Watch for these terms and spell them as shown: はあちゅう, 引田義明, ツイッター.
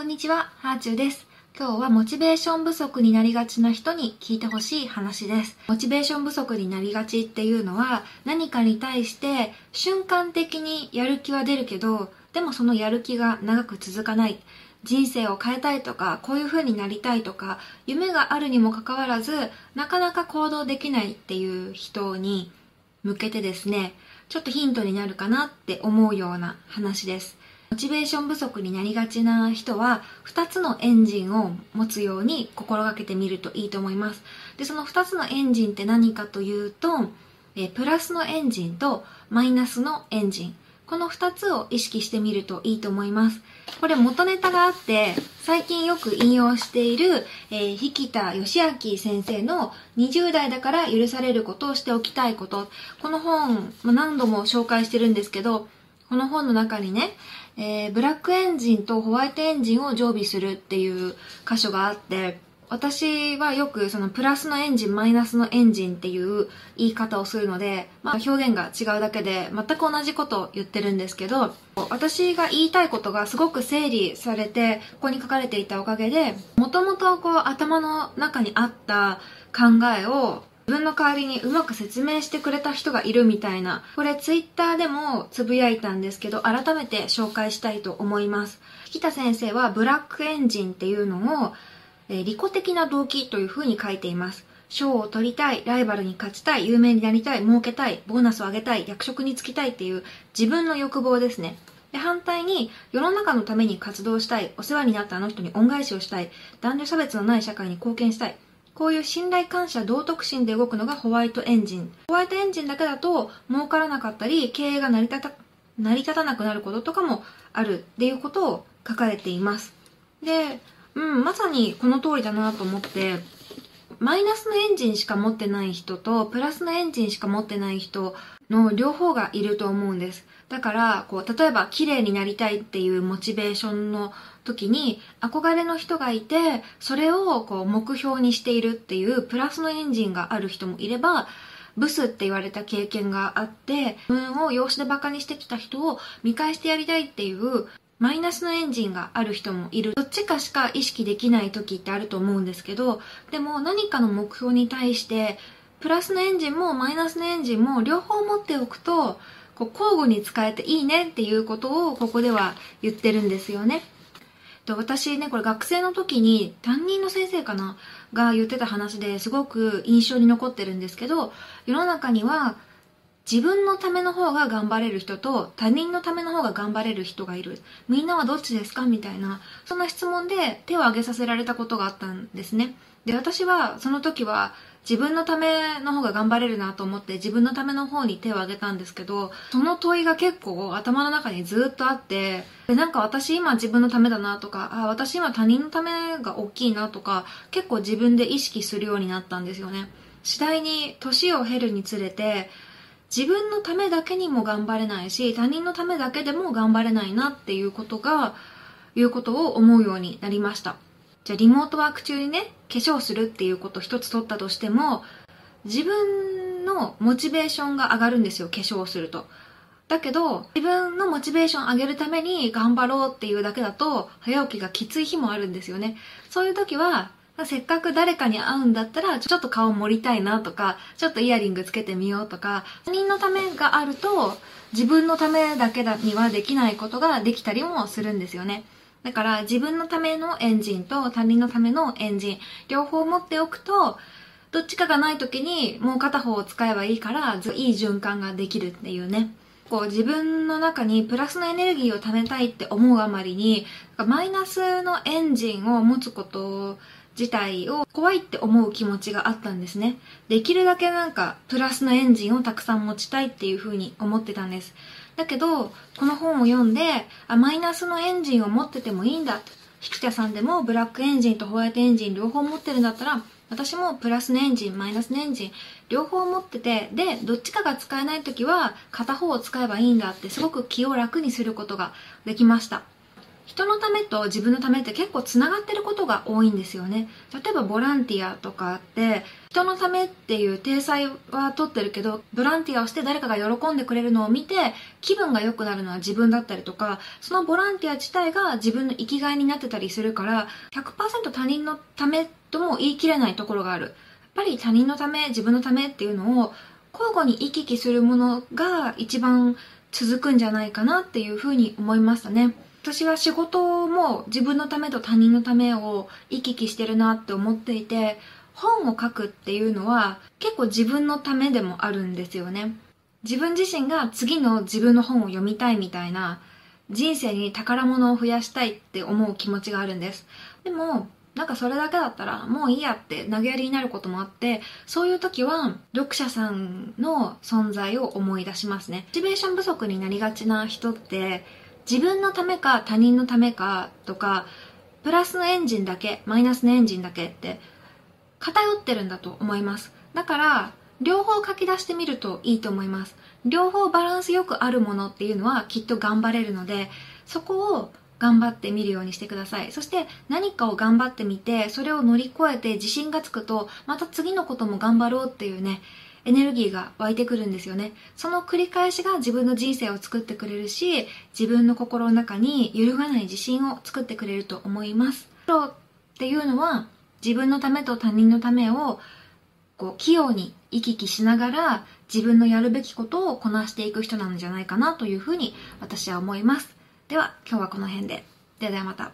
こんにちは、はーちゅうです。今日はモチベーション不足になりがちな人に聞いてほしい話です。モチベーション不足になりがちっていうのは、何かに対して瞬間的にやる気は出るけど、でもそのやる気が長く続かない。人生を変えたいとか、こういう風になりたいとか、夢があるにもかかわらず、なかなか行動できないっていう人に向けてですね、ちょっとヒントになるかなって思うような話です。モチベーション不足になりがちな人は2つのエンジンを持つように心がけてみるといいと思います。で、その2つのエンジンって何かというと、プラスのエンジンとマイナスのエンジン。この2つを意識してみるといいと思います。これ元ネタがあって、最近よく引用している、引田義明先生の20代だから許されることをしておきたいこと。この本、何度も紹介してるんですけど、この本の中にね、ブラックエンジンとホワイトエンジンを常備するっていう箇所があって、私はよくそのプラスのエンジン、マイナスのエンジンっていう言い方をするので、表現が違うだけで全く同じことを言ってるんですけど、私が言いたいことがすごく整理されて、ここに書かれていたおかげで、もともとこう頭の中にあった考えを自分の代わりにうまく説明してくれた人がいるみたいな、これツイッターでもつぶやいたんですけど、改めて紹介したいと思います。引田先生はブラックエンジンっていうのを、利己的な動機というふうに書いています。賞を取りたい、ライバルに勝ちたい、有名になりたい、儲けたい、ボーナスを上げたい、役職に就きたいっていう自分の欲望ですね。で、反対に世の中のために活動したい、お世話になったあの人に恩返しをしたい、男女差別のない社会に貢献したい。こういう信頼感謝、道徳心で動くのがホワイトエンジン。ホワイトエンジンだけだと儲からなかったり、経営が成り立たなくなることとかもあるっていうことを書かれています。で、まさにこの通りだなと思って、マイナスのエンジンしか持ってない人とプラスのエンジンしか持ってない人の両方がいると思うんです。だからこう、例えば綺麗になりたいっていうモチベーションの時に憧れの人がいて、それをこう目標にしているっていうプラスのエンジンがある人もいれば、ブスって言われた経験があって自分を養子でバカにしてきた人を見返してやりたいっていうマイナスのエンジンがある人もいる。どっちかしか意識できない時ってあると思うんですけど、でも何かの目標に対してプラスのエンジンもマイナスのエンジンも両方持っておくと、こう交互に使えていいねっていうことをここでは言ってるんですよね。私ね、これ学生の時に担任の先生かなが言ってた話ですごく印象に残ってるんですけど、世の中には自分のための方が頑張れる人と他人のための方が頑張れる人がいる。みんなはどっちですかみたいな、そんな質問で手を挙げさせられたことがあったんですね。で、私はその時は自分のための方が頑張れるなと思って自分のための方に手を挙げたんですけど、その問いが結構頭の中にずっとあって、で、なんか私今自分のためだなとか、あ、私今他人のためが大きいなとか、結構自分で意識するようになったんですよね。次第に年を経るにつれて、自分のためだけにも頑張れないし、他人のためだけでも頑張れないなっていうことを思うようになりました。じゃあリモートワーク中にね、化粧するっていうことを一つ取ったとしても、自分のモチベーションが上がるんですよ、化粧をすると。だけど、自分のモチベーション上げるために頑張ろうっていうだけだと、早起きがきつい日もあるんですよね。そういう時は、せっかく誰かに会うんだったらちょっと顔盛りたいなとか、ちょっとイヤリングつけてみようとか、他人のためがあると自分のためだけにはできないことができたりもするんですよね。だから自分のためのエンジンと他人のためのエンジン両方持っておくと、どっちかがない時にもう片方を使えばいいから、いい循環ができるっていうね。こう自分の中にプラスのエネルギーを貯めたいって思うあまりに、マイナスのエンジンを持つこと自体を怖いって思う気持ちがあったんですね。できるだけなんかプラスのエンジンをたくさん持ちたいっていう風に思ってたんです。だけどこの本を読んで、マイナスのエンジンを持っててもいいんだ、引田さんでもブラックエンジンとホワイトエンジン両方持ってるんだったら、私もプラスのエンジン、マイナスのエンジン両方持ってて、で、どっちかが使えない時は片方を使えばいいんだって、すごく気を楽にすることができました。人のためと自分のためって結構つながってることが多いんですよね。例えばボランティアとかって人のためっていう体裁は取ってるけど、ボランティアをして誰かが喜んでくれるのを見て気分が良くなるのは自分だったりとか、そのボランティア自体が自分の生きがいになってたりするから 100% 他人のためとも言い切れないところがある。やっぱり他人のため自分のためっていうのを交互に行き来するものが一番続くんじゃないかなっていうふうに思いましたね。私は仕事も自分のためと他人のためを行き来してるなって思っていて、本を書くっていうのは結構自分のためでもあるんですよね。自分自身が次の自分の本を読みたいみたいな、人生に宝物を増やしたいって思う気持ちがあるんです。でもなんかそれだけだったらもういいやって投げやりになることもあって、そういう時は読者さんの存在を思い出しますね。モチベーション不足になりがちな人って自分のためか他人のためかとか、プラスのエンジンだけマイナスのエンジンだけって偏ってるんだと思います。だから両方書き出してみるといいと思います。両方バランスよくあるものっていうのはきっと頑張れるので、そこを頑張ってみるようにしてください。そして何かを頑張ってみて、それを乗り越えて自信がつくと、また次のことも頑張ろうっていうね、エネルギーが湧いてくるんですよね。その繰り返しが自分の人生を作ってくれるし、自分の心の中に揺るがない自信を作ってくれると思います。プロっていうのは自分のためと他人のためをこう器用に行き来しながら自分のやるべきことをこなしていく人なんじゃないかなというふうに私は思います。では今日はこの辺で。ではまた。